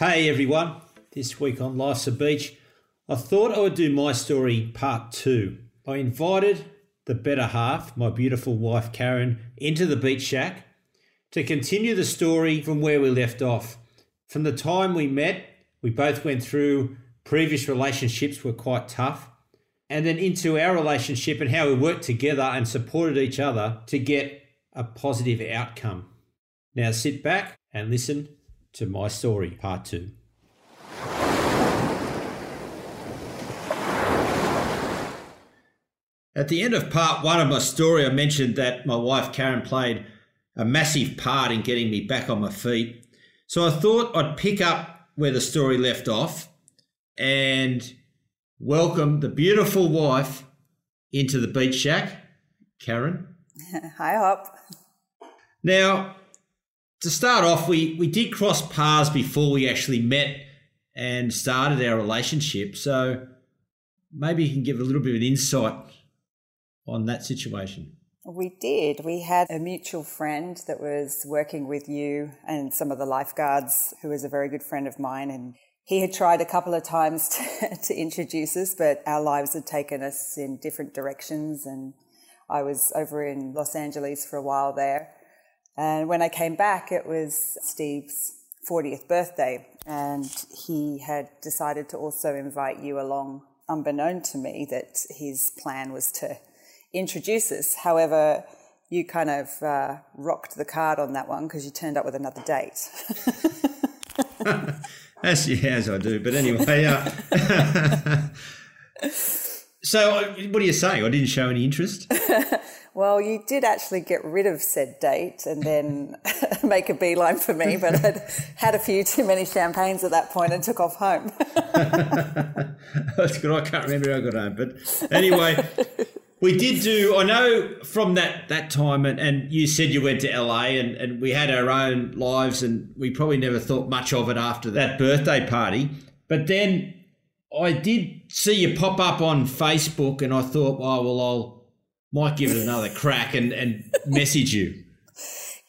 Hey everyone, this week on Life's a Beach, I thought I would do my story part two. I invited the better half, my beautiful wife Karen, into the beach shack to continue the story from where we left off. From the time we met, we both went through previous relationships were quite tough, and then into our relationship and how we worked together and supported each other to get a positive outcome. Now sit back and listen to my story, part two. At the end of part one of my story, I mentioned that my wife Karen played a massive part in getting me back on my feet. So I thought I'd pick up where the story left off and welcome the beautiful wife into the beach shack, Karen. Hi, Hop. Now, to start off, we did cross paths before we actually met and started our relationship. So maybe you can give a little bit of an insight on that situation. We did. We had a mutual friend that was working with you and some of the lifeguards who was a very good friend of mine. And he had tried a couple of times to introduce us, but our lives had taken us in different directions. And I was over in Los Angeles for a while there. And when I came back, it was Steve's 40th birthday, and he had decided to also invite you along, unbeknown to me, that his plan was to introduce us. However, you kind of rocked the card on that one because you turned up with another date. As I do, but anyway. So what are you saying? I didn't show any interest? Well, you did actually get rid of said date and then make a beeline for me, but I'd had a few too many champagnes at that point and took off home. That's good. I can't remember how I got home. But anyway, we did do, I know from that time, and you said you went to LA and we had our own lives and we probably never thought much of it after that birthday party. But then I did see you pop up on Facebook and I thought, oh, well, I might give it another crack and message you.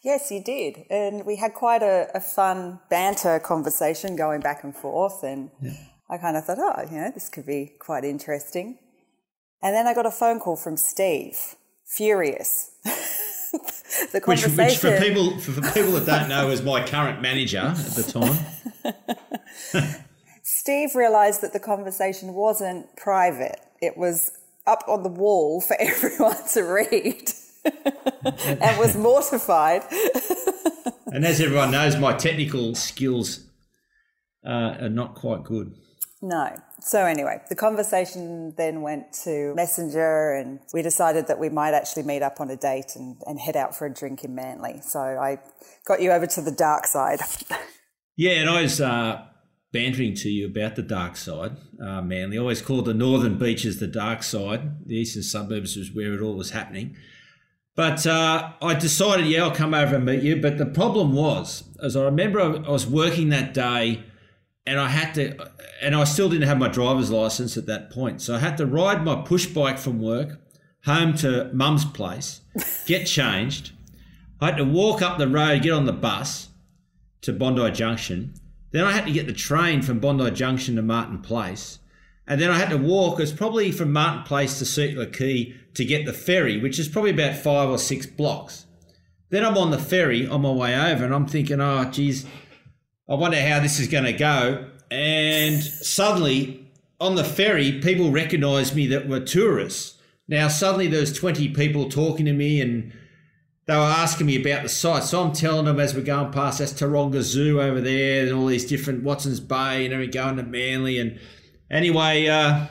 Yes, you did. And we had quite a fun banter conversation going back and forth. And yeah. I kind of thought, this could be quite interesting. And then I got a phone call from Steve, furious. The conversation. Which for people that don't know is my current manager at the time. Steve realised that the conversation wasn't private. It was up on the wall for everyone to read and was mortified. And as everyone knows, my technical skills are not quite good. No. So anyway, the conversation then went to Messenger and we decided that we might actually meet up on a date and head out for a drink in Manly. So I got you over to the dark side. Yeah, and I was bantering to you about the dark side, Manly. I always called the northern beaches the dark side. The eastern suburbs was where it all was happening. But I decided, I'll come over and meet you. But the problem was, as I remember, I was working that day and I still didn't have my driver's license at that point. So I had to ride my push bike from work home to mum's place, get changed. I had to walk up the road, get on the bus to Bondi Junction. Then I had to get the train from Bondi Junction to Martin Place. And then I had to walk, it's probably from Martin Place to Circular Quay to get the ferry, which is probably about 5 or 6 blocks. Then I'm on the ferry on my way over and I'm thinking, I wonder how this is going to go. And suddenly on the ferry, people recognised me that were tourists. Now suddenly there's 20 people talking to me and they were asking me about the site, so I'm telling them as we're going past, that's Taronga Zoo over there and all these different Watson's Bay and everything going to Manly. And anyway,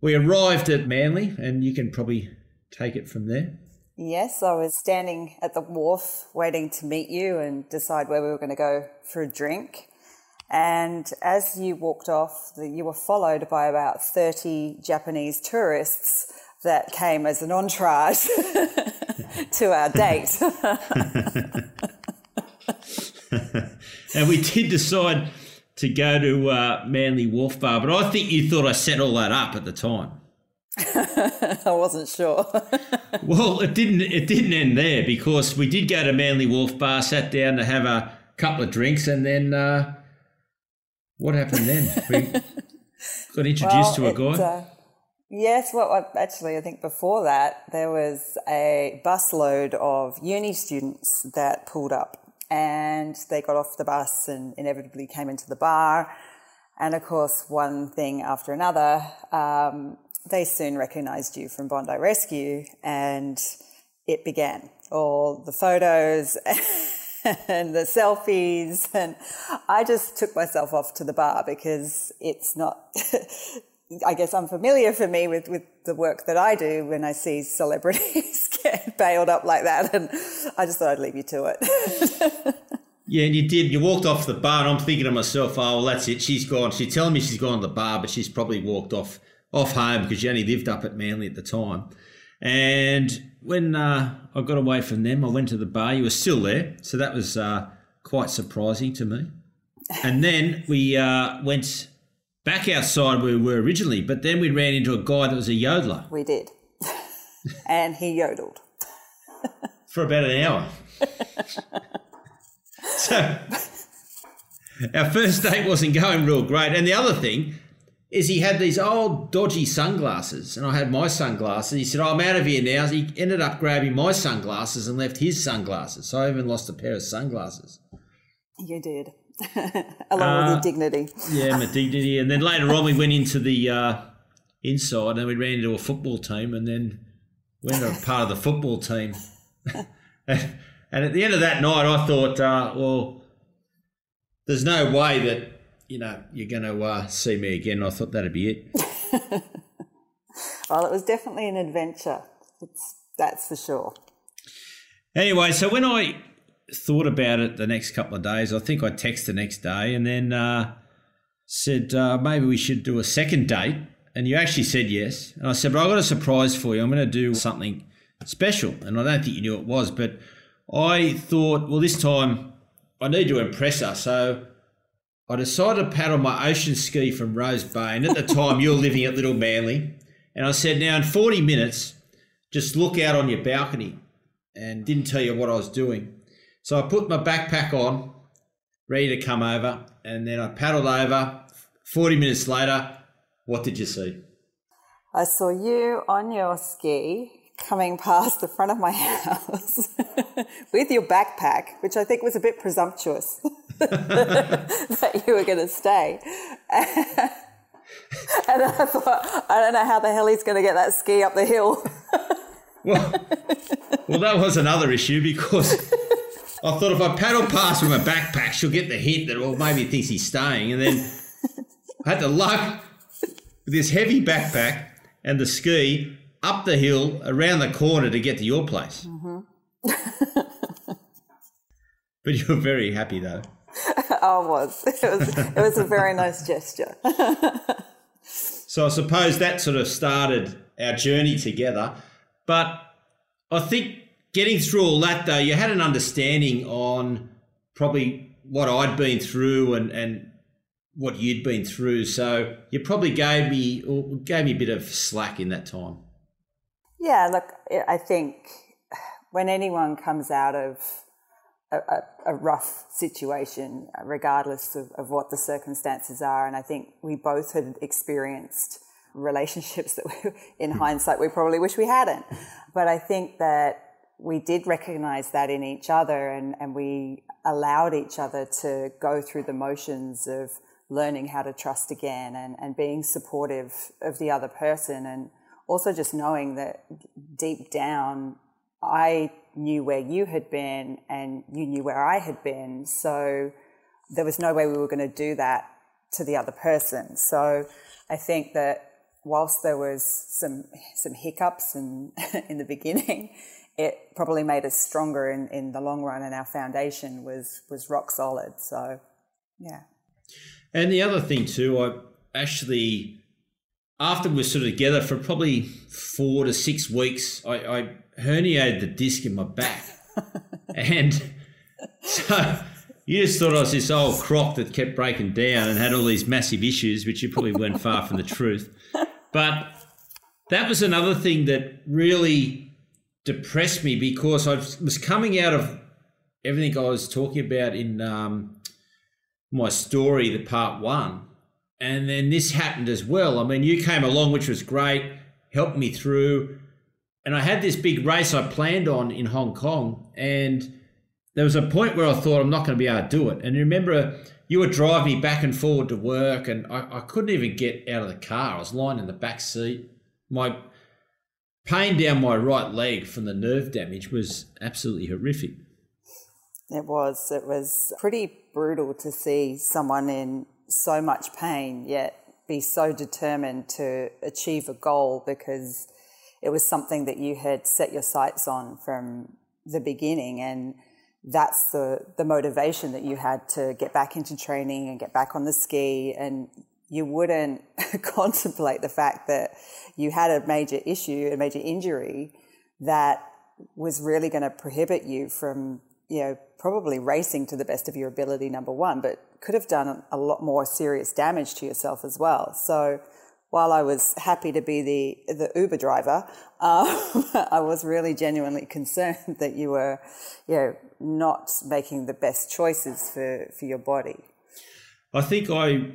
we arrived at Manly and you can probably take it from there. Yes, I was standing at the wharf waiting to meet you and decide where we were going to go for a drink. And as you walked off, you were followed by about 30 Japanese tourists that came as an entourage to our date. And we did decide to go to Manly Wharf Bar, but I think you thought I set all that up at the time. I wasn't sure. Well, it didn't end there, because we did go to Manly Wharf Bar, sat down to have a couple of drinks, and then what happened then? We got introduced to a guy. Yes, well, actually, I think before that, there was a busload of uni students that pulled up, and they got off the bus and inevitably came into the bar. And, of course, one thing after another, they soon recognised you from Bondi Rescue, and it began. All the photos and the selfies, and I just took myself off to the bar because it's not... I guess unfamiliar for me with the work that I do when I see celebrities get bailed up like that, and I just thought I'd leave you to it. Yeah, and you did. You walked off the bar, and I'm thinking to myself, oh, well, that's it. She's gone. She's telling me she's gone to the bar, but she's probably walked off home, because she only lived up at Manly at the time. And when I got away from them, I went to the bar. You were still there, so that was quite surprising to me. And then we went... back outside where we were originally, but then we ran into a guy that was a yodeler. We did. And he yodeled. For about an hour. So our first date wasn't going real great. And the other thing is he had these old dodgy sunglasses, and I had my sunglasses. He said, oh, I'm out of here now. So he ended up grabbing my sunglasses and left his sunglasses. So I even lost a pair of sunglasses. You did. Along with your dignity. Yeah, my dignity. And then later on we went into the inside, and we ran into a football team, and then went to a part of the football team. And at the end of that night I thought, well, there's no way that, you're going to see me again. I thought that'd be it. Well, it was definitely an adventure. That's for sure. Anyway, so when I... thought about it the next couple of days, I think I texted the next day, and then said maybe we should do a second date, and you actually said yes. And I said, but I've got a surprise for you. I'm going to do something special, and I don't think you knew it was, but I thought, well, this time I need to impress her. So I decided to paddle my ocean ski from Rose Bay, and at the time you're living at Little Manly, and I said, now in 40 minutes just look out on your balcony, and didn't tell you what I was doing. So I put my backpack on, ready to come over, and then I paddled over. 40 minutes later, what did you see? I saw you on your ski coming past the front of my house with your backpack, which I think was a bit presumptuous that you were going to stay. And I thought, I don't know how the hell he's going to get that ski up the hill. Well, that was another issue, because... I thought if I paddle past with my backpack, she'll get the hint that, well, maybe he thinks he's staying. And then I had to lug this heavy backpack and the ski up the hill around the corner to get to your place. Mm-hmm. But you were very happy, though. I was. It was a very nice gesture. So I suppose that sort of started our journey together. But I think... getting through all that, though, you had an understanding on probably what I'd been through and what you'd been through. So you probably gave me a bit of slack in that time. Yeah, look, I think when anyone comes out of a rough situation, regardless of what the circumstances are, and I think we both had experienced relationships that in hindsight we probably wish we hadn't. But I think that we did recognise that in each other, and we allowed each other to go through the motions of learning how to trust again and being supportive of the other person, and also just knowing that deep down I knew where you had been and you knew where I had been, so there was no way we were going to do that to the other person. So I think that whilst there was some hiccups in the beginning, it probably made us stronger in the long run, and our foundation was rock solid. So, yeah. And the other thing too, I actually, after we were sort of together for probably 4 to 6 weeks, I herniated the disc in my back. And so you just thought I was this old croc that kept breaking down and had all these massive issues, which you probably weren't far from the truth. But that was another thing that really depressed me, because I was coming out of everything I was talking about in my story, the part one, and then this happened as well. I mean, you came along, which was great, helped me through. And I had this big race I planned on in Hong Kong, and there was a point where I thought, I'm not going to be able to do it. And you remember you would drive me back and forward to work, and I couldn't even get out of the car. I was lying in the back seat. My pain down my right leg from the nerve damage was absolutely horrific. It was. It was pretty brutal to see someone in so much pain yet be so determined to achieve a goal, because it was something that you had set your sights on from the beginning, and that's the motivation that you had to get back into training and get back on the ski. And you wouldn't contemplate the fact that you had a major issue, a major injury that was really going to prohibit you from, you know, probably racing to the best of your ability, number one, but could have done a lot more serious damage to yourself as well. So while I was happy to be the Uber driver, I was really genuinely concerned that you were, you know, not making the best choices for your body. I think I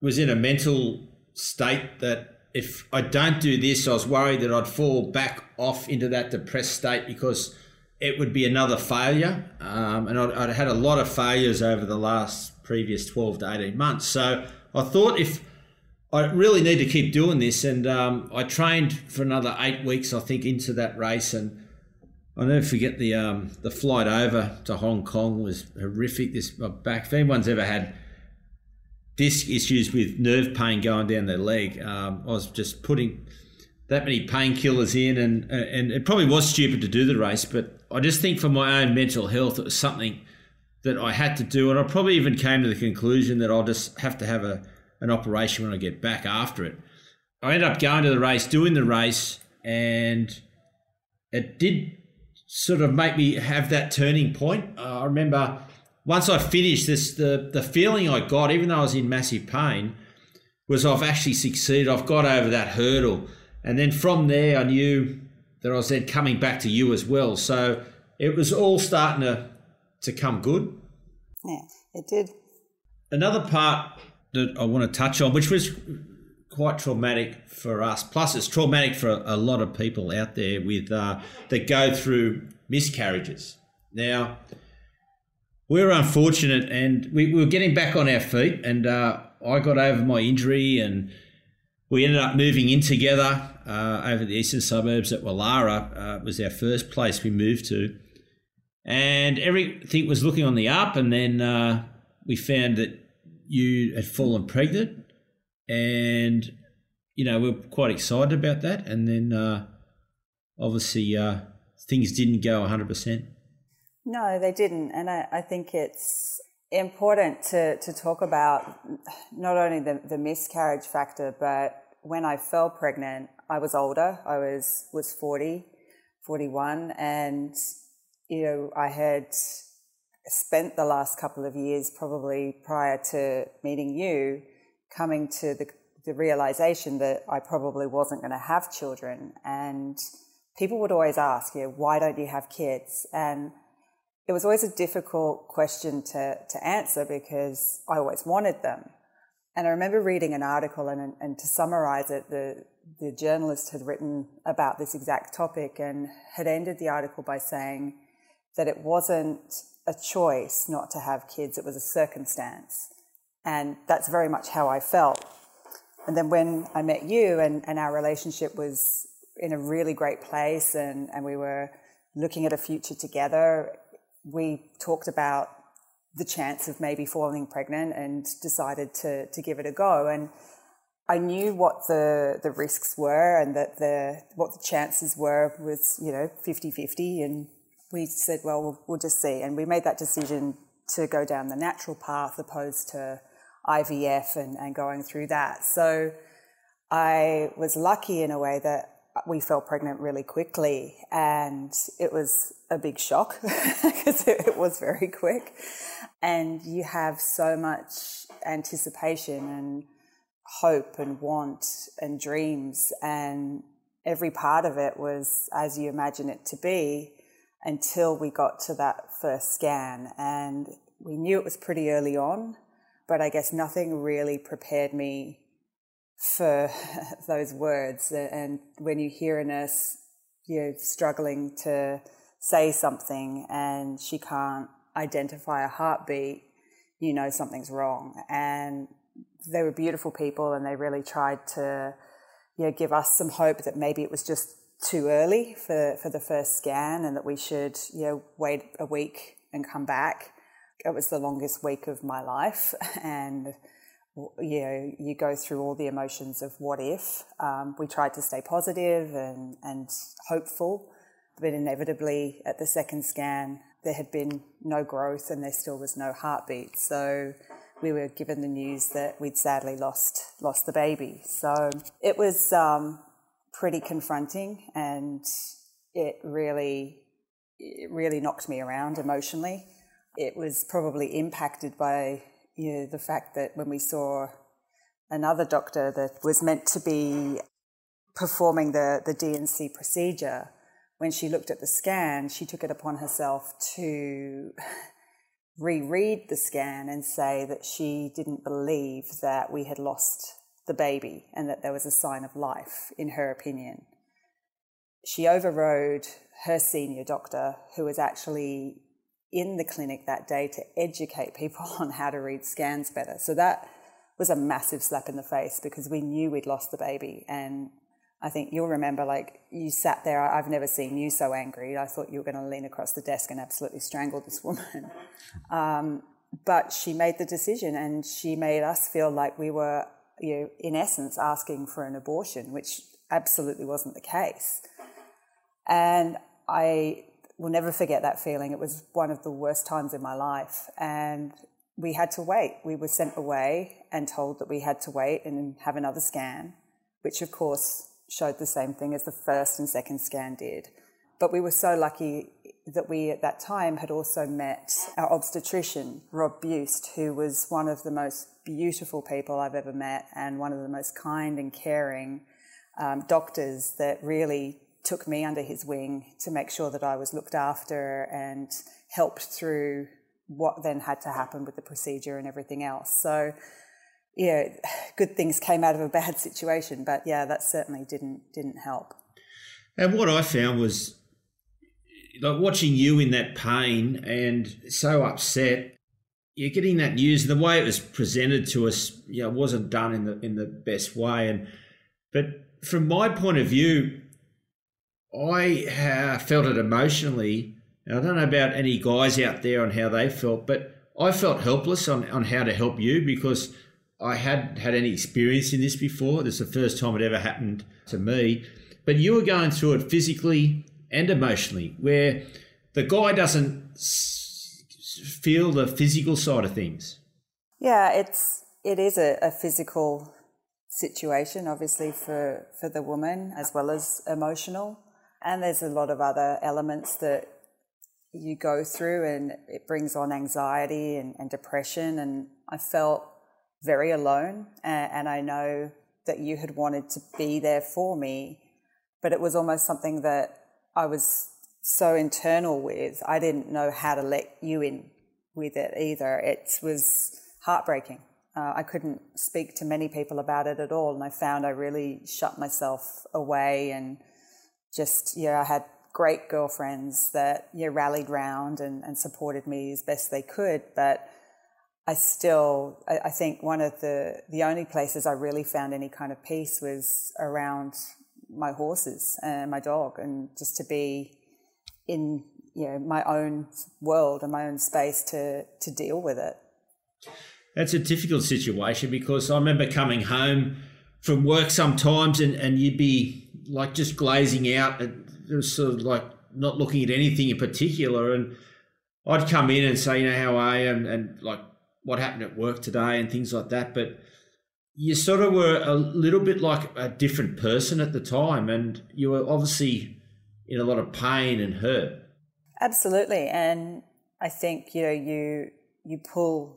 was in a mental state that if I don't do this, I was worried that I'd fall back off into that depressed state, because it would be another failure. And I'd had a lot of failures over the last previous 12 to 18 months. So I thought, if I really need to keep doing this, and I trained for another 8 weeks, I think, into that race, and I'll never forget the flight over to Hong Kong was horrific. This my back, if anyone's ever had disc issues with nerve pain going down their leg, I was just putting that many painkillers in, and it probably was stupid to do the race, but I just think for my own mental health, it was something that I had to do, and I probably even came to the conclusion that I'll just have to have an operation when I get back after it. I ended up going to the race, doing the race, and it did sort of make me have that turning point. I remember once I finished this, the feeling I got, even though I was in massive pain, was I've actually succeeded. I've got over that hurdle. And then from there, I knew that I was then coming back to you as well. So it was all starting to come good. Yeah, it did. Another part that I want to touch on, which was quite traumatic for us, plus it's traumatic for a lot of people out there with that go through miscarriages. Now, we were unfortunate, and we were getting back on our feet, and I got over my injury, and we ended up moving in together over the eastern suburbs at Wallara. It was our first place we moved to, and everything was looking on the up, and then we found that you had fallen pregnant, and, you know, we were quite excited about that. And then obviously things didn't go 100%. No, they didn't. And I think it's important to talk about not only the miscarriage factor, but when I fell pregnant, I was older. I was 40, 41, and, you know, I had spent the last couple of years, probably prior to meeting you, coming to the realization that I probably wasn't going to have children. And people would always ask, you know, why don't you have kids? And it was always a difficult question to answer, because I always wanted them. And I remember reading an article, and to summarize it, the journalist had written about this exact topic and had ended the article by saying that it wasn't a choice not to have kids, it was a circumstance. And that's very much how I felt. And then when I met you, and our relationship was in a really great place, and we were looking at a future together, we talked about the chance of maybe falling pregnant and decided to give it a go. And I knew what the risks were and that what the chances were was, 50-50. And we said, well, we'll just see. And we made that decision to go down the natural path opposed to IVF and going through that. So I was lucky in a way that we fell pregnant really quickly, and it was a big shock because it was very quick, and you have so much anticipation and hope and want and dreams, and every part of it was as you imagine it to be until we got to that first scan. And we knew it was pretty early on, but I guess nothing really prepared me for those words. And when you hear a nurse, struggling to say something and she can't identify a heartbeat, you know something's wrong. And they were beautiful people, and they really tried to give us some hope that maybe it was just too early for the first scan, and that we should wait a week and come back. It was the longest week of my life, and you go through all the emotions of what if. We tried to stay positive and hopeful, but inevitably at the second scan there had been no growth and there still was no heartbeat. So we were given the news that we'd sadly lost the baby. So it was pretty confronting, and it really knocked me around emotionally. It was probably impacted by the fact that when we saw another doctor that was meant to be performing the D&C procedure, when she looked at the scan, she took it upon herself to reread the scan and say that she didn't believe that we had lost the baby and that there was a sign of life, in her opinion. She overrode her senior doctor, who was actually in the clinic that day to educate people on how to read scans better. So that was a massive slap in the face, because we knew we'd lost the baby. And I think you'll remember, you sat there, I've never seen you so angry. I thought you were going to lean across the desk and absolutely strangle this woman. But she made the decision, and she made us feel like we were, in essence, asking for an abortion, which absolutely wasn't the case. And I will never forget that feeling. It was one of the worst times in my life, and we had to wait. We were sent away and told that we had to wait and have another scan, which of course showed the same thing as the first and second scan did. But we were so lucky that we at that time had also met our obstetrician, Rob Bust, who was one of the most beautiful people I've ever met, and one of the most kind and caring doctors that really took me under his wing to make sure that I was looked after and helped through what then had to happen with the procedure and everything else. So good things came out of a bad situation, but that certainly didn't help. And what I found was, watching you in that pain and so upset, you're getting that news. The way it was presented to us, wasn't done in the best way. But from my point of view, I felt it emotionally, and I don't know about any guys out there on how they felt, but I felt helpless on how to help you, because I hadn't had any experience in this before. This is the first time it ever happened to me. But you were going through it physically and emotionally, where the guy doesn't feel the physical side of things. Yeah, it is a physical situation, obviously, for the woman, as well as emotional. And there's a lot of other elements that you go through, and it brings on anxiety and depression. And I felt very alone, and I know that you had wanted to be there for me, but it was almost something that I was so internal with, I didn't know how to let you in with it either. It was heartbreaking. I couldn't speak to many people about it at all, and I found I really shut myself away, and just, I had great girlfriends that rallied round and supported me as best they could, but I think one of the only places I really found any kind of peace was around my horses and my dog, and just to be in my own world and my own space to deal with it. That's a difficult situation, because I remember coming home from work sometimes, and you'd be like just glazing out and sort of like not looking at anything in particular. And I'd come in and say, you know, how are you? And like what happened at work today and things like that. But you sort of were a little bit like a different person at the time, and you were obviously in a lot of pain and hurt. Absolutely. And I think, you know, you pull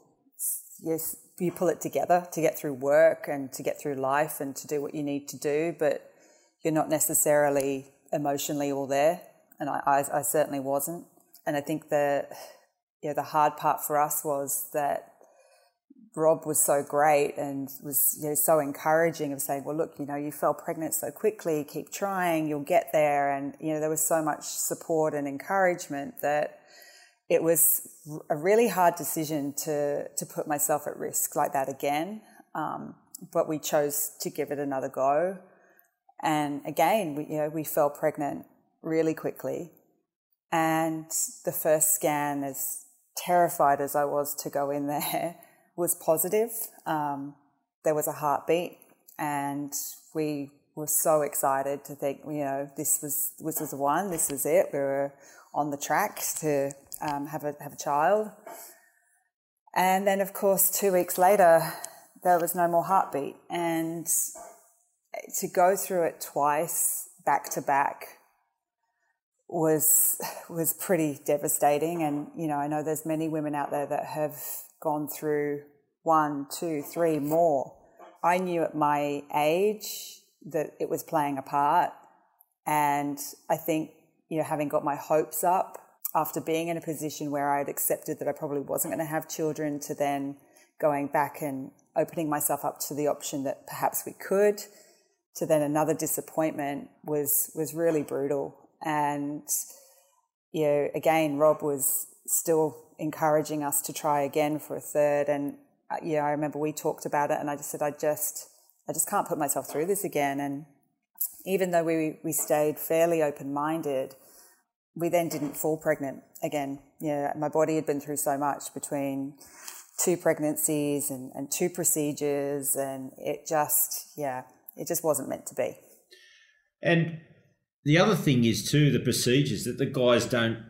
it together to get through work and to get through life and to do what you need to do, but you're not necessarily emotionally all there, and I certainly wasn't. And I think the hard part for us was that Rob was so great and was so encouraging of saying, well, look, you fell pregnant so quickly, keep trying, you'll get there. And, there was so much support and encouragement that it was a really hard decision to put myself at risk like that again. But we chose to give it another go. And again, we fell pregnant really quickly. And the first scan, as terrified as I was to go in there, was positive. There was a heartbeat, and we were so excited to think, this was the one, this was it. We were on the track to have a child. And then, of course, 2 weeks later, there was no more heartbeat. And to go through it twice, back to back, was pretty devastating. And, I know there's many women out there that have gone through 1, 2, 3 more. I knew at my age that it was playing a part, and I think, having got my hopes up after being in a position where I'd accepted that I probably wasn't going to have children, to then going back and opening myself up to the option that perhaps we could, to then another disappointment was really brutal. And again, Rob was still encouraging us to try again for a third. And I remember we talked about it, and I just said, I just can't put myself through this again. And even though we stayed fairly open-minded, we then didn't fall pregnant again. My body had been through so much between 2 pregnancies and 2 procedures, and it just wasn't meant to be. And the other thing is too, the procedures that the guys don't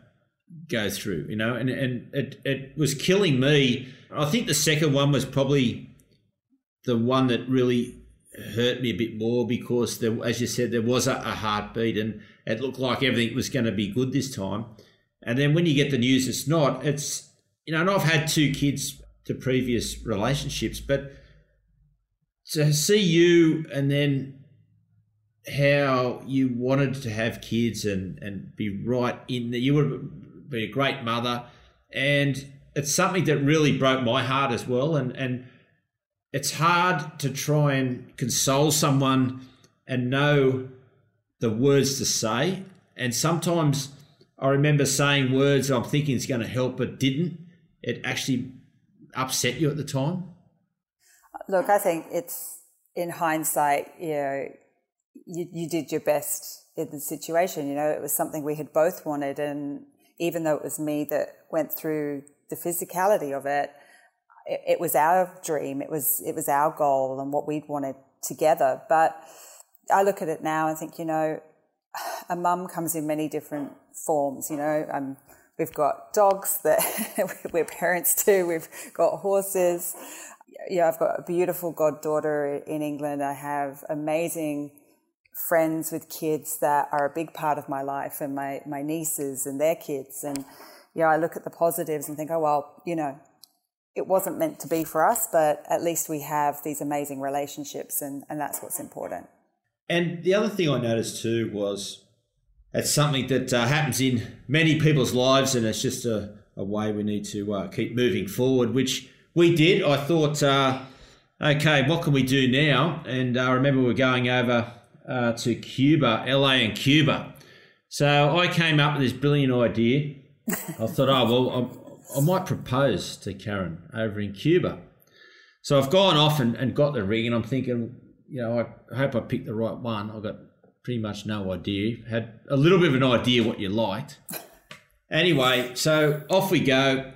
go through, and it was killing me. I think the second one was probably the one that really hurt me a bit more, because there, as you said, there was a heartbeat, and it looked like everything was going to be good this time. And then when you get the news it's not, it's, and I've had 2 kids to previous relationships, but to see you and then how you wanted to have kids and be right in there, you would be a great mother. And it's something that really broke my heart as well. And it's hard to try and console someone and know the words to say. And sometimes I remember saying words I'm thinking is going to help, but didn't. It actually upset you at the time. Look, I think it's in hindsight, you did your best in the situation. It was something we had both wanted, and even though it was me that went through the physicality of it, it was our dream, it was our goal and what we'd wanted together. But I look at it now and think, a mum comes in many different forms. We've got dogs that we're parents to, we've got horses. I've got a beautiful goddaughter in England. I have amazing friends with kids that are a big part of my life, and my nieces and their kids. And I look at the positives and think, oh well, it wasn't meant to be for us, but at least we have these amazing relationships, and that's what's important. And the other thing I noticed too was it's something that happens in many people's lives, and it's just a way we need to keep moving forward, which we did. I thought, okay, what can we do now? And I remember we were going over to Cuba, LA and Cuba. So I came up with this brilliant idea. I thought, I might propose to Karen over in Cuba. So I've gone off and got the ring, and I'm thinking, I hope I picked the right one. I've got pretty much no idea. Had a little bit of an idea what you liked. Anyway, so off we go.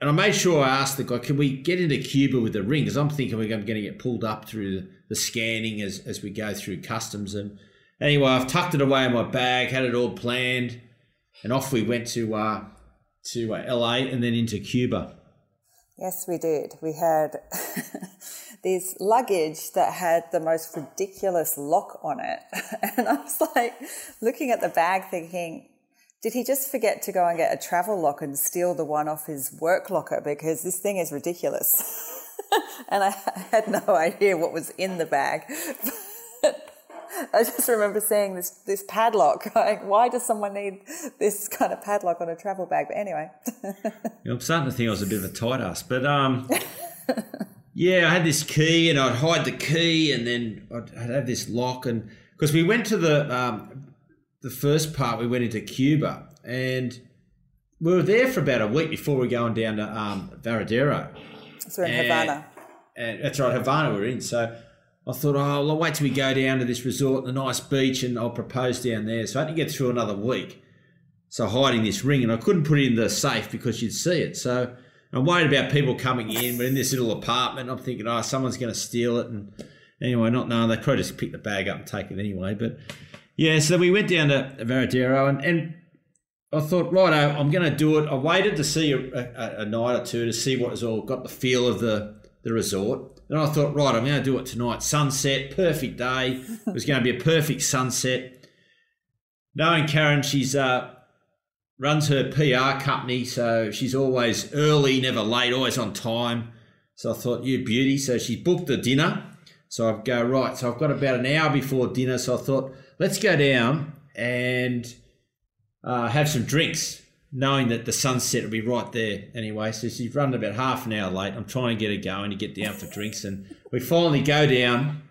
And I made sure I asked the guy, can we get into Cuba with the ring? Because I'm thinking I'm going to get pulled up through the scanning as we go through customs. And anyway, I've tucked it away in my bag, had it all planned, and off we went to LA and then into Cuba. Yes, we did. We had this luggage that had the most ridiculous lock on it. And I was like looking at the bag thinking, did he just forget to go and get a travel lock and steal the one off his work locker? Because this thing is ridiculous. And I had no idea what was in the bag. But I just remember seeing this padlock. Like, why does someone need this kind of padlock on a travel bag? But anyway. Yeah, I'm starting to think I was a bit of a tight ass. But yeah, I had this key and I'd hide the key and then I'd have this lock. And because we went to the first part, we went into Cuba and we were there for about a week before we were going down to Varadero. So we're in Havana. And that's right, Havana we're in. So I thought, oh, well, I'll wait till we go down to this resort, the nice beach, and I'll propose down there. So I had to get through another week. So hiding this ring, and I couldn't put it in the safe because you'd see it. So I'm worried about people coming in. We're in this little apartment. I'm thinking, oh, someone's going to steal it. And anyway, not knowing, they probably just pick the bag up and take it anyway. But yeah, so we went down to Varadero, and I thought, righto, I'm going to do it. I waited to see a night or two to see what was all, got the feel of the resort. And I thought, right, I'm going to do it tonight. Sunset, perfect day. It was going to be a perfect sunset. Knowing Karen, she's runs her PR company, so she's always early, never late, always on time. So I thought, you beauty. So she booked the dinner. So I go, right, so I've got about an hour before dinner. So I thought, let's go down and have some drinks, knowing that the sunset will be right there anyway. So she's running about half an hour late. I'm trying to get her going to get down for drinks. And we finally go down.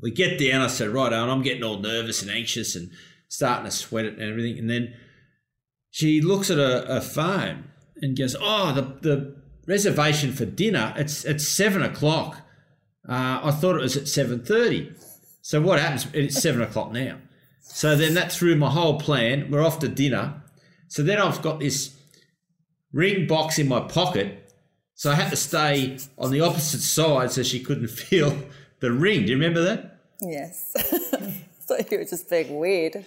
We get down. I said, right on, I'm getting all nervous and anxious and starting to sweat it and everything. And then she looks at her phone and goes, oh, the reservation for dinner, it's 7 o'clock. I thought it was at 7:30. So what happens? It's 7 o'clock now. So then that threw my whole plan. We're off to dinner. So then I've got this ring box in my pocket, so I had to stay on the opposite side so she couldn't feel the ring. Do you remember that? Yes. I thought you were just being weird.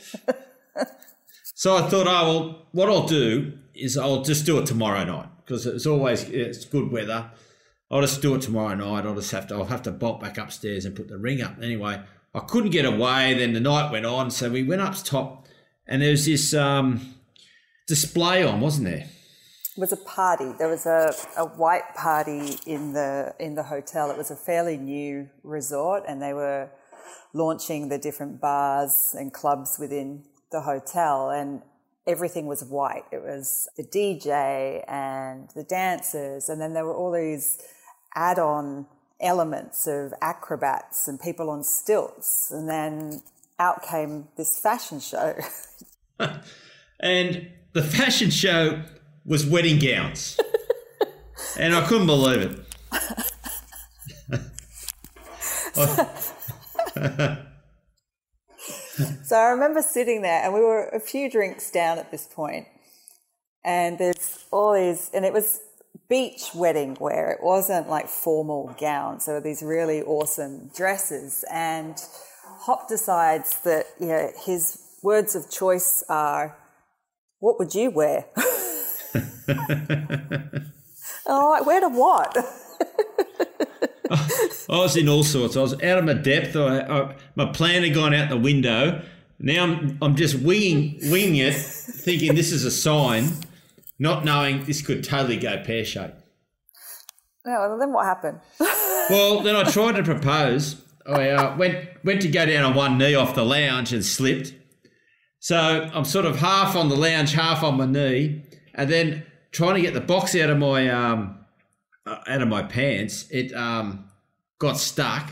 So I thought, oh, well, what I'll do is I'll just do it tomorrow night because it's good weather. I'll just do it tomorrow night. I'll have to bolt back upstairs and put the ring up. Anyway, I couldn't get away. Then the night went on, so we went up top, and there was this display on, wasn't there? It was a party. There was a white party in the hotel. It was a fairly new resort and they were launching the different bars and clubs within the hotel and everything was white. It was the DJ and the dancers, and then there were all these add-on elements of acrobats and people on stilts, and then out came this fashion show. And the fashion show was wedding gowns, and I couldn't believe it. So I remember sitting there, and we were a few drinks down at this point, and there's all these, and it was beach wedding wear. It wasn't like formal gowns. There were these really awesome dresses, and Hop decides that, you know, his words of choice are, what would you wear? And I'm like, wear to what? I was in all sorts. I was out of my depth. My plan had gone out the window. Now I'm just winging it, thinking this is a sign, not knowing this could totally go pear-shaped. Yeah, well, then what happened? Well, then I tried to propose. I went to go down on one knee off the lounge and slipped. So I'm sort of half on the lounge, half on my knee, and then trying to get the box out of my pants. It got stuck,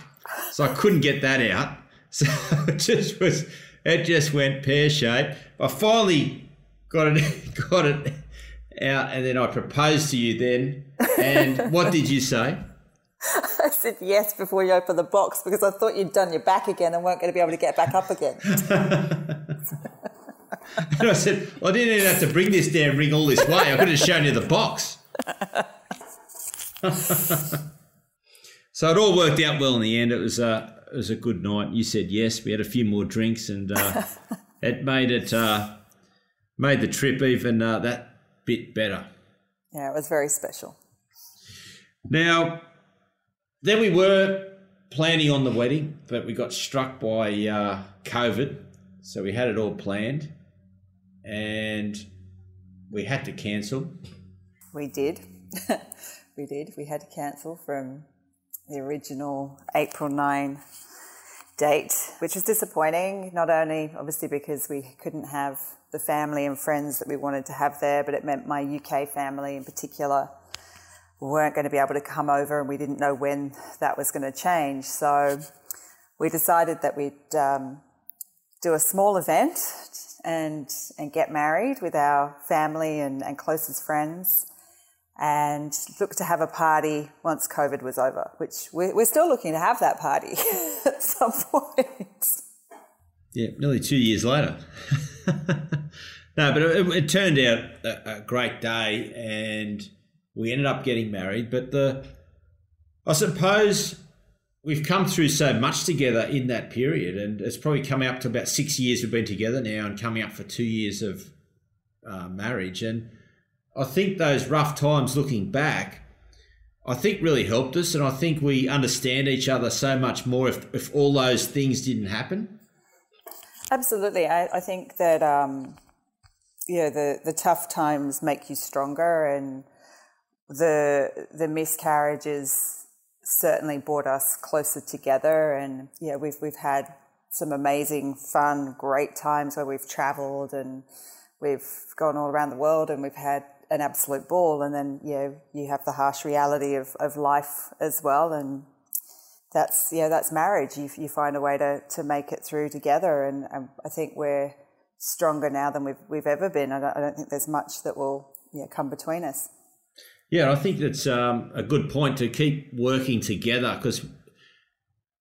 so I couldn't get that out. So it just went pear-shaped. I finally got it out, and then I proposed to you then. And what did you say? I said yes before you opened the box because I thought you'd done your back again and weren't going to be able to get back up again. And I said, well, I didn't even have to bring this damn ring all this way. I could have shown you the box. So it all worked out well in the end. It was it was a good night. You said yes. We had a few more drinks, and it made the trip even that bit better. Yeah, it was very special. Now, then we were planning on the wedding, but we got struck by COVID, so we had it all planned, and we had to cancel. We did. We did. We had to cancel from the original April 9 date, which was disappointing, not only obviously because we couldn't have the family and friends that we wanted to have there, but it meant my UK family in particular weren't going to be able to come over, and we didn't know when that was going to change. So we decided that we'd do a small event and get married with our family and closest friends, and look to have a party once COVID was over, which we're still looking to have that party at some point. Yeah, nearly 2 years later. No, but it turned out a great day, and we ended up getting married. But I suppose we've come through so much together in that period, and it's probably coming up to about 6 years we've been together now, and coming up for 2 years of marriage. And I think those rough times, looking back, I think really helped us, and I think we understand each other so much more if all those things didn't happen. Absolutely. I think that the tough times make you stronger, and the miscarriages certainly brought us closer together. And yeah, we've had some amazing, fun, great times where we've travelled and we've gone all around the world, and we've had an absolute ball. And then, yeah, you have the harsh reality of life as well, and that's marriage. You find a way to make it through together, and I think we're stronger now than we've ever been. I don't think there's much that will come between us. Yeah, I think that's a good point, to keep working together, because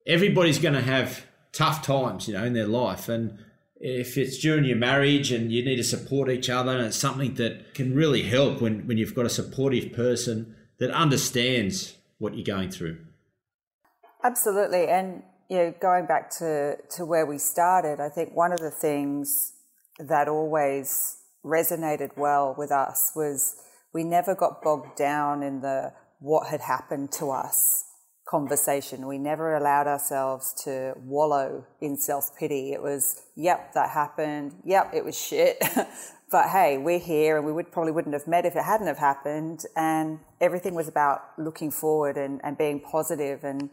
everybody's going to have tough times, in their life, and if it's during your marriage and you need to support each other, and it's something that can really help when you've got a supportive person that understands what you're going through. Absolutely. And going back to where we started, I think one of the things that always resonated well with us was we never got bogged down in the what had happened to us conversation. We never allowed ourselves to wallow in self-pity. It was, yep, that happened. Yep, it was shit. But hey, we're here, and we probably wouldn't have met if it hadn't have happened. And everything was about looking forward and being positive and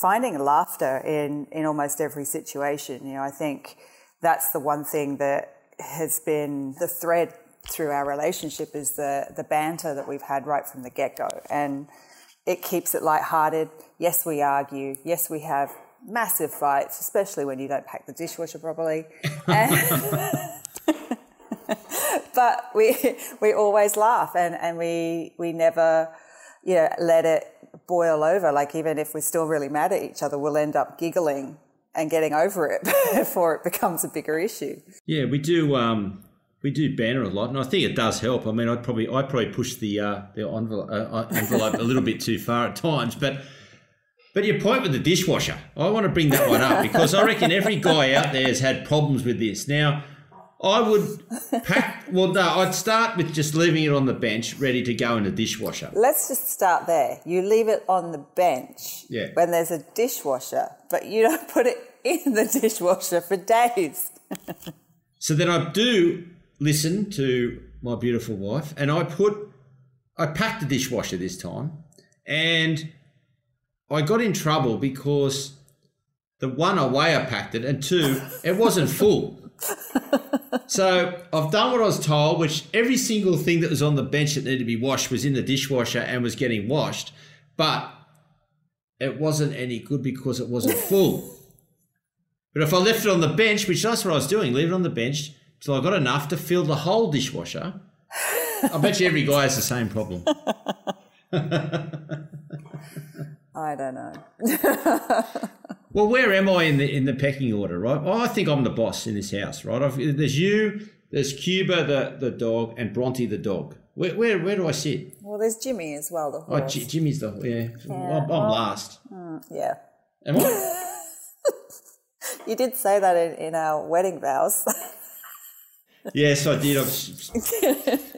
finding laughter in almost every situation. I think that's the one thing that has been the thread through our relationship, is the banter that we've had right from the get-go. And it keeps it lighthearted. Yes, we argue. Yes, we have massive fights, especially when you don't pack the dishwasher properly. But we always laugh, and we never let it boil over. Like, even if we're still really mad at each other, we'll end up giggling and getting over it before it becomes a bigger issue. Yeah, we do. We do banter a lot, and I think it does help. I mean, I probably push the envelope a little bit too far at times, but your point with the dishwasher, I want to bring that one up, because I reckon every guy out there has had problems with this. Now, I would I'd start with just leaving it on the bench, ready to go in the dishwasher. Let's just start there. You leave it on the bench when there's a dishwasher, but you don't put it in the dishwasher for days. So then I do listen to my beautiful wife, and I packed the dishwasher this time, and I got in trouble because I packed it, and two, it wasn't full. So I've done what I was told, which every single thing that was on the bench that needed to be washed was in the dishwasher and was getting washed, but it wasn't any good because it wasn't full. But if I left it on the bench, which that's what I was doing, leave it on the bench, so I got enough to fill the whole dishwasher. I bet you every guy has the same problem. I don't know. Well, where am I in the pecking order, right? I think I'm the boss in this house, right? There's you, there's Cuba the dog, and Bronte the dog. Where do I sit? Well, there's Jimmy as well, the horse. Oh, Jimmy's the horse. Yeah. I'm last. Yeah. Am I? You did say that in our wedding vows. Yes, I did.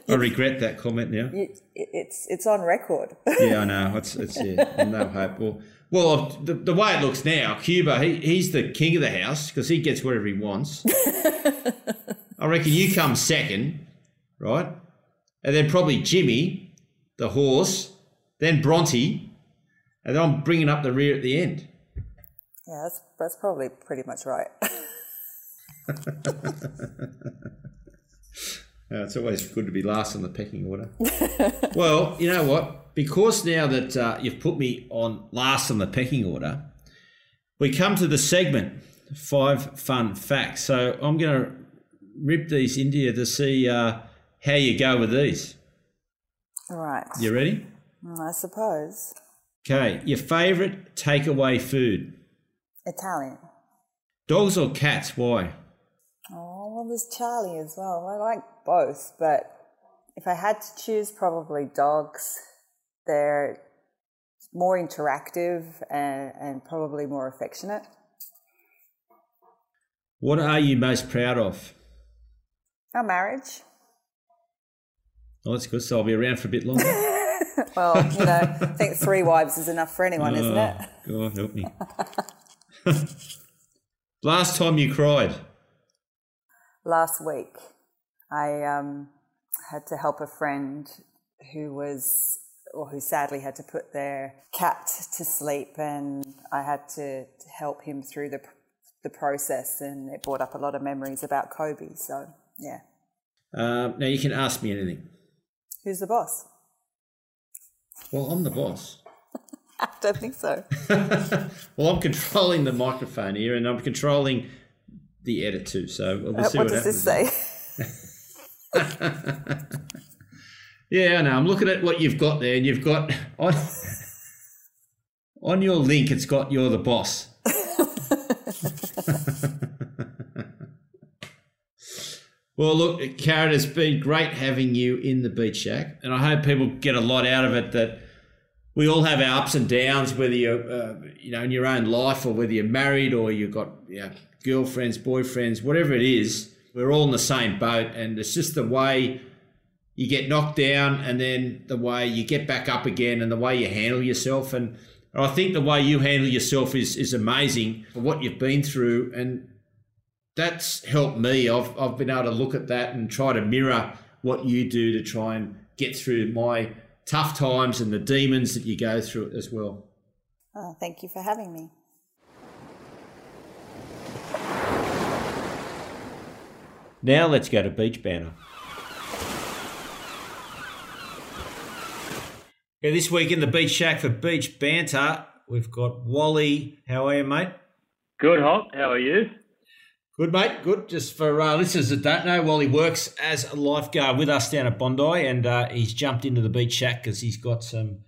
I regret that comment now. It's on record. Yeah, I know. It's no hope. Well, the way it looks now, Cuba, he's the king of the house because he gets whatever he wants. I reckon you come second, right? And then probably Jimmy, the horse, then Bronte, and then I'm bringing up the rear at the end. Yeah, that's probably pretty much right. It's always good to be last on the pecking order. Well, you know what? Because now that you've put me on last on the pecking order, we come to the segment, 5 Fun Facts. So I'm going to rip these into you to see how you go with these. All right. You ready? I suppose. Okay. Your favourite takeaway food? Italian. Dogs or cats? Why? Oh, well, there's Charlie as well. I like both, but if I had to choose, probably dogs. They're more interactive and probably more affectionate. What are you most proud of? Our marriage. Oh, that's good. So I'll be around for a bit longer. Well, you know, I think 3 wives is enough for anyone, isn't it? God, help me. Last time you cried? Last week. I had to help a friend who sadly had to put their cat to sleep, and I had to help him through the process, and it brought up a lot of memories about Kobe. So, yeah. Now you can ask me anything. Who's the boss? Well, I'm the boss. I don't think so. Well, I'm controlling the microphone here, and I'm controlling the edit too. So we'll see what happens. What does this say? Yeah, I know. I'm looking at what you've got there, and you've got on your link. It's got "You're the boss." Well, look, Karen, it's been great having you in the Beach Shack, and I hope people get a lot out of it. That we all have our ups and downs, whether you're, in your own life, or whether you're married, or you've got girlfriends, boyfriends, whatever it is. We're all in the same boat, and it's just the way you get knocked down, and then the way you get back up again, and the way you handle yourself. And I think the way you handle yourself is amazing for what you've been through, and that's helped me. I've been able to look at that and try to mirror what you do to try and get through my tough times and the demons that you go through as well. Oh, thank you for having me. Now let's go to Beach Banner. Yeah, this week in the Beach Shack for Beach Banter, we've got Wally. How are you, mate? Good, Hop. How are you? Good, mate. Good. Just for listeners that don't know, Wally works as a lifeguard with us down at Bondi, and he's jumped into the Beach Shack because he's got some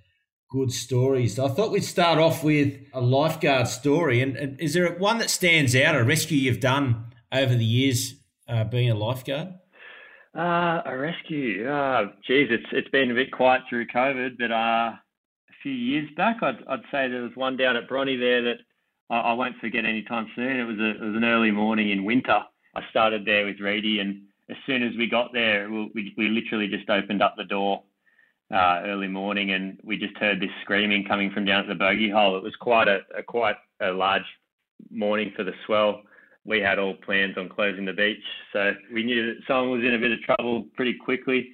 good stories. I thought we'd start off with a lifeguard story. And is there one that stands out, a rescue you've done over the years being a lifeguard? A rescue? Geez, it's been a bit quiet through COVID, but a few years back, I'd say there was one down at Bronte there that I won't forget anytime soon. It was an early morning in winter. I started there with Reedy, and as soon as we got there, we literally just opened up the door early morning, and we just heard this screaming coming from down at the bogey hole. It was quite a large morning for the swell. We had all plans on closing the beach, so we knew that someone was in a bit of trouble pretty quickly.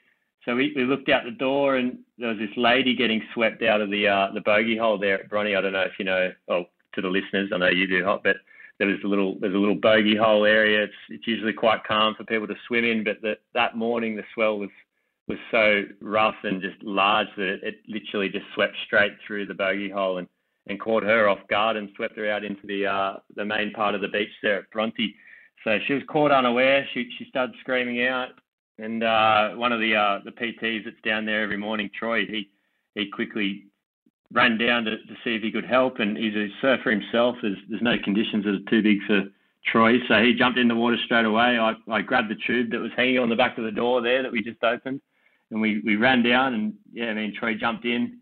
So we looked out the door, and there was this lady getting swept out of the bogey hole there at Bronte. I don't know if you know, well, to the listeners, I know you do, Hop, but there's a little bogey hole area. It's usually quite calm for people to swim in, but that morning the swell was so rough and just large that it literally just swept straight through the bogey hole and caught her off guard and swept her out into the main part of the beach there at Bronte. So she was caught unaware. She started screaming out, and one of the PTs that's down there every morning, Troy, he quickly ran down to see if he could help, and he's a surfer himself. There's no conditions that are too big for Troy, so he jumped in the water straight away. I grabbed the tube that was hanging on the back of the door there that we just opened, and we ran down, and Troy jumped in.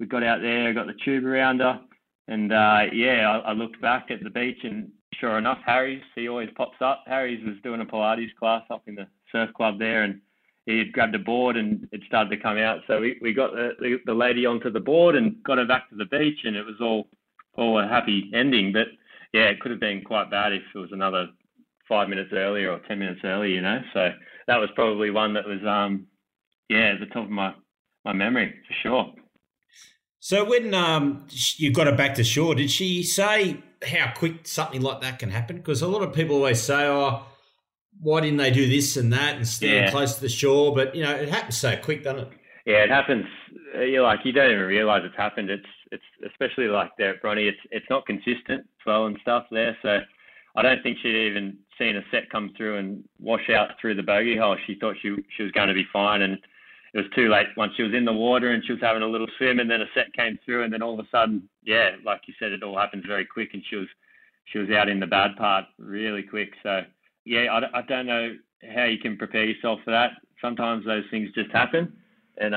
We got out there, got the tube around her, and I looked back at the beach, and sure enough, Harry's, he always pops up. Harry's was doing a Pilates class up in the surf club there, and he had grabbed a board and it started to come out. So we got the lady onto the board and got her back to the beach, and it was all a happy ending. But, yeah, it could have been quite bad if it was another 5 minutes earlier or 10 minutes earlier, you know. So that was probably one that was, at the top of my memory for sure. So when you got her back to shore, did she say how quick something like that can happen? Because a lot of people always say, oh, why didn't they do this and that and stand close to the shore? But, you know, it happens so quick, doesn't it? Yeah, it happens. You're like, you don't even realise it's happened. It's especially like there at Bronte, it's not consistent, flow and stuff there. So I don't think she'd even seen a set come through and wash out through the bogey hole. She thought she was going to be fine, and it was too late once she was in the water and she was having a little swim, and then a set came through, and then all of a sudden, yeah, like you said, it all happens very quick, and she was out in the bad part really quick. So, yeah, I don't know how you can prepare yourself for that. Sometimes those things just happen, and,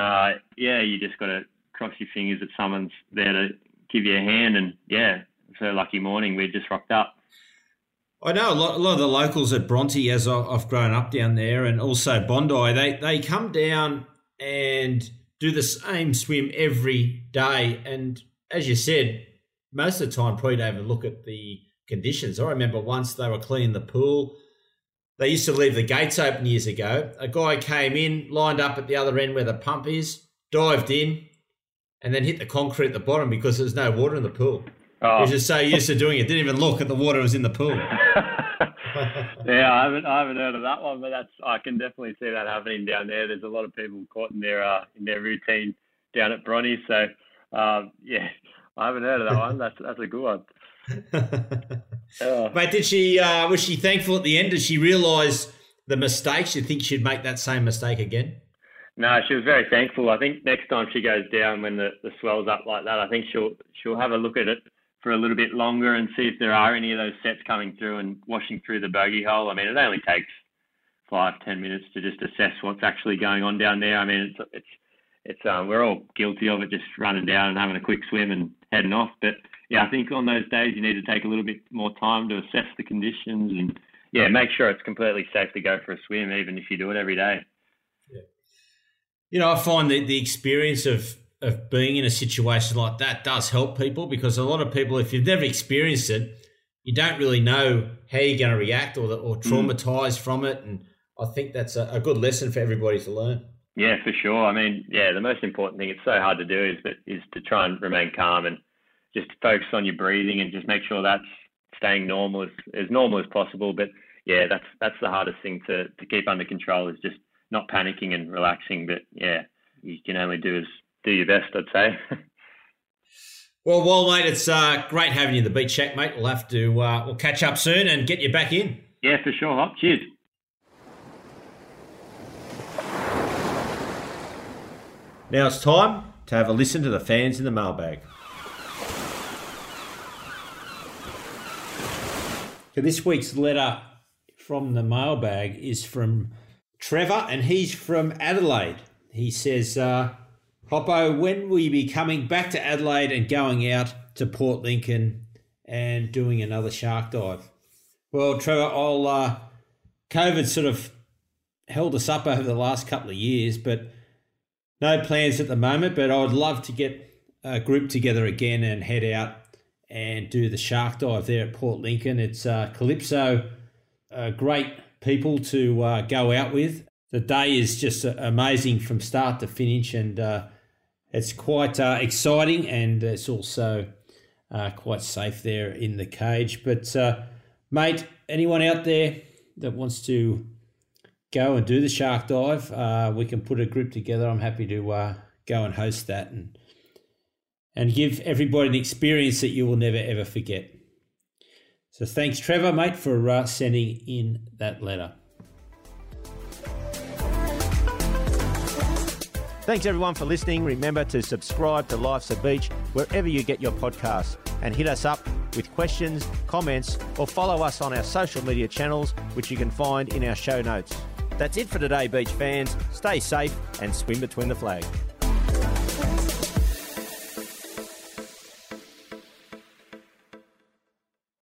you just got to cross your fingers that someone's there to give you a hand, and, yeah, it's a lucky morning. We just rocked up. I know a lot of the locals at Bronte, as I've grown up down there, and also Bondi, they come down and do the same swim every day. And as you said, most of the time probably don't even look at the conditions. I remember once they were cleaning the pool. They used to leave the gates open years ago. A guy came in, lined up at the other end where the pump is, dived in, and then hit the concrete at the bottom because there was no water in the pool. Oh. He was just so used to doing it, didn't even look at the water that was in the pool. Yeah, I haven't heard of that one, but I can definitely see that happening down there. There's a lot of people caught in their routine down at Bronte, so I haven't heard of that one. That's a good one. Mate, did she? Was she thankful at the end? Did she realise the mistake? She think she'd make that same mistake again? No, she was very thankful. I think next time she goes down when the swell's up like that, I think she'll have a look at it for a little bit longer and see if there are any of those sets coming through and washing through the bogey hole. I mean, it only takes 5-10 minutes to just assess what's actually going on down there. I mean, it's we're all guilty of it, just running down and having a quick swim and heading off. But yeah, I think on those days you need to take a little bit more time to assess the conditions and make sure it's completely safe to go for a swim, even if you do it every day. Yeah. You know, I find that the experience of being in a situation like that does help people, because a lot of people, if you've never experienced it, you don't really know how you're going to react or traumatise from it. And I think that's a good lesson for everybody to learn. Yeah, for sure. I mean, yeah, the most important thing, it's so hard to do, is to try and remain calm and just focus on your breathing and just make sure that's staying normal as possible. But yeah, that's the hardest thing to keep under control, is just not panicking and relaxing. But yeah, you can only do your best, I'd say. Well, mate, it's great having you in the Beach Shack, mate. We'll have to we'll catch up soon and get you back in. Yeah, for sure, Hop. Cheers. Now it's time to have a listen to the fans in the mailbag. So this week's letter from the mailbag is from Trevor, and he's from Adelaide. He says, Hoppo, when will you be coming back to Adelaide and going out to Port Lincoln and doing another shark dive? Well, Trevor, COVID sort of held us up over the last couple of years, but no plans at the moment. But I would love to get a group together again and head out and do the shark dive there at Port Lincoln. It's Calypso, great people to go out with. The day is just amazing from start to finish, and it's quite exciting, and it's also quite safe there in the cage. But, mate, anyone out there that wants to go and do the shark dive, we can put a group together. I'm happy to go and host that and give everybody an experience that you will never, ever forget. So thanks, Trevor, mate, for sending in that letter. Thanks, everyone, for listening. Remember to subscribe to Life's a Beach wherever you get your podcasts, and hit us up with questions, comments, or follow us on our social media channels, which you can find in our show notes. That's it for today, beach fans. Stay safe and swim between the flags.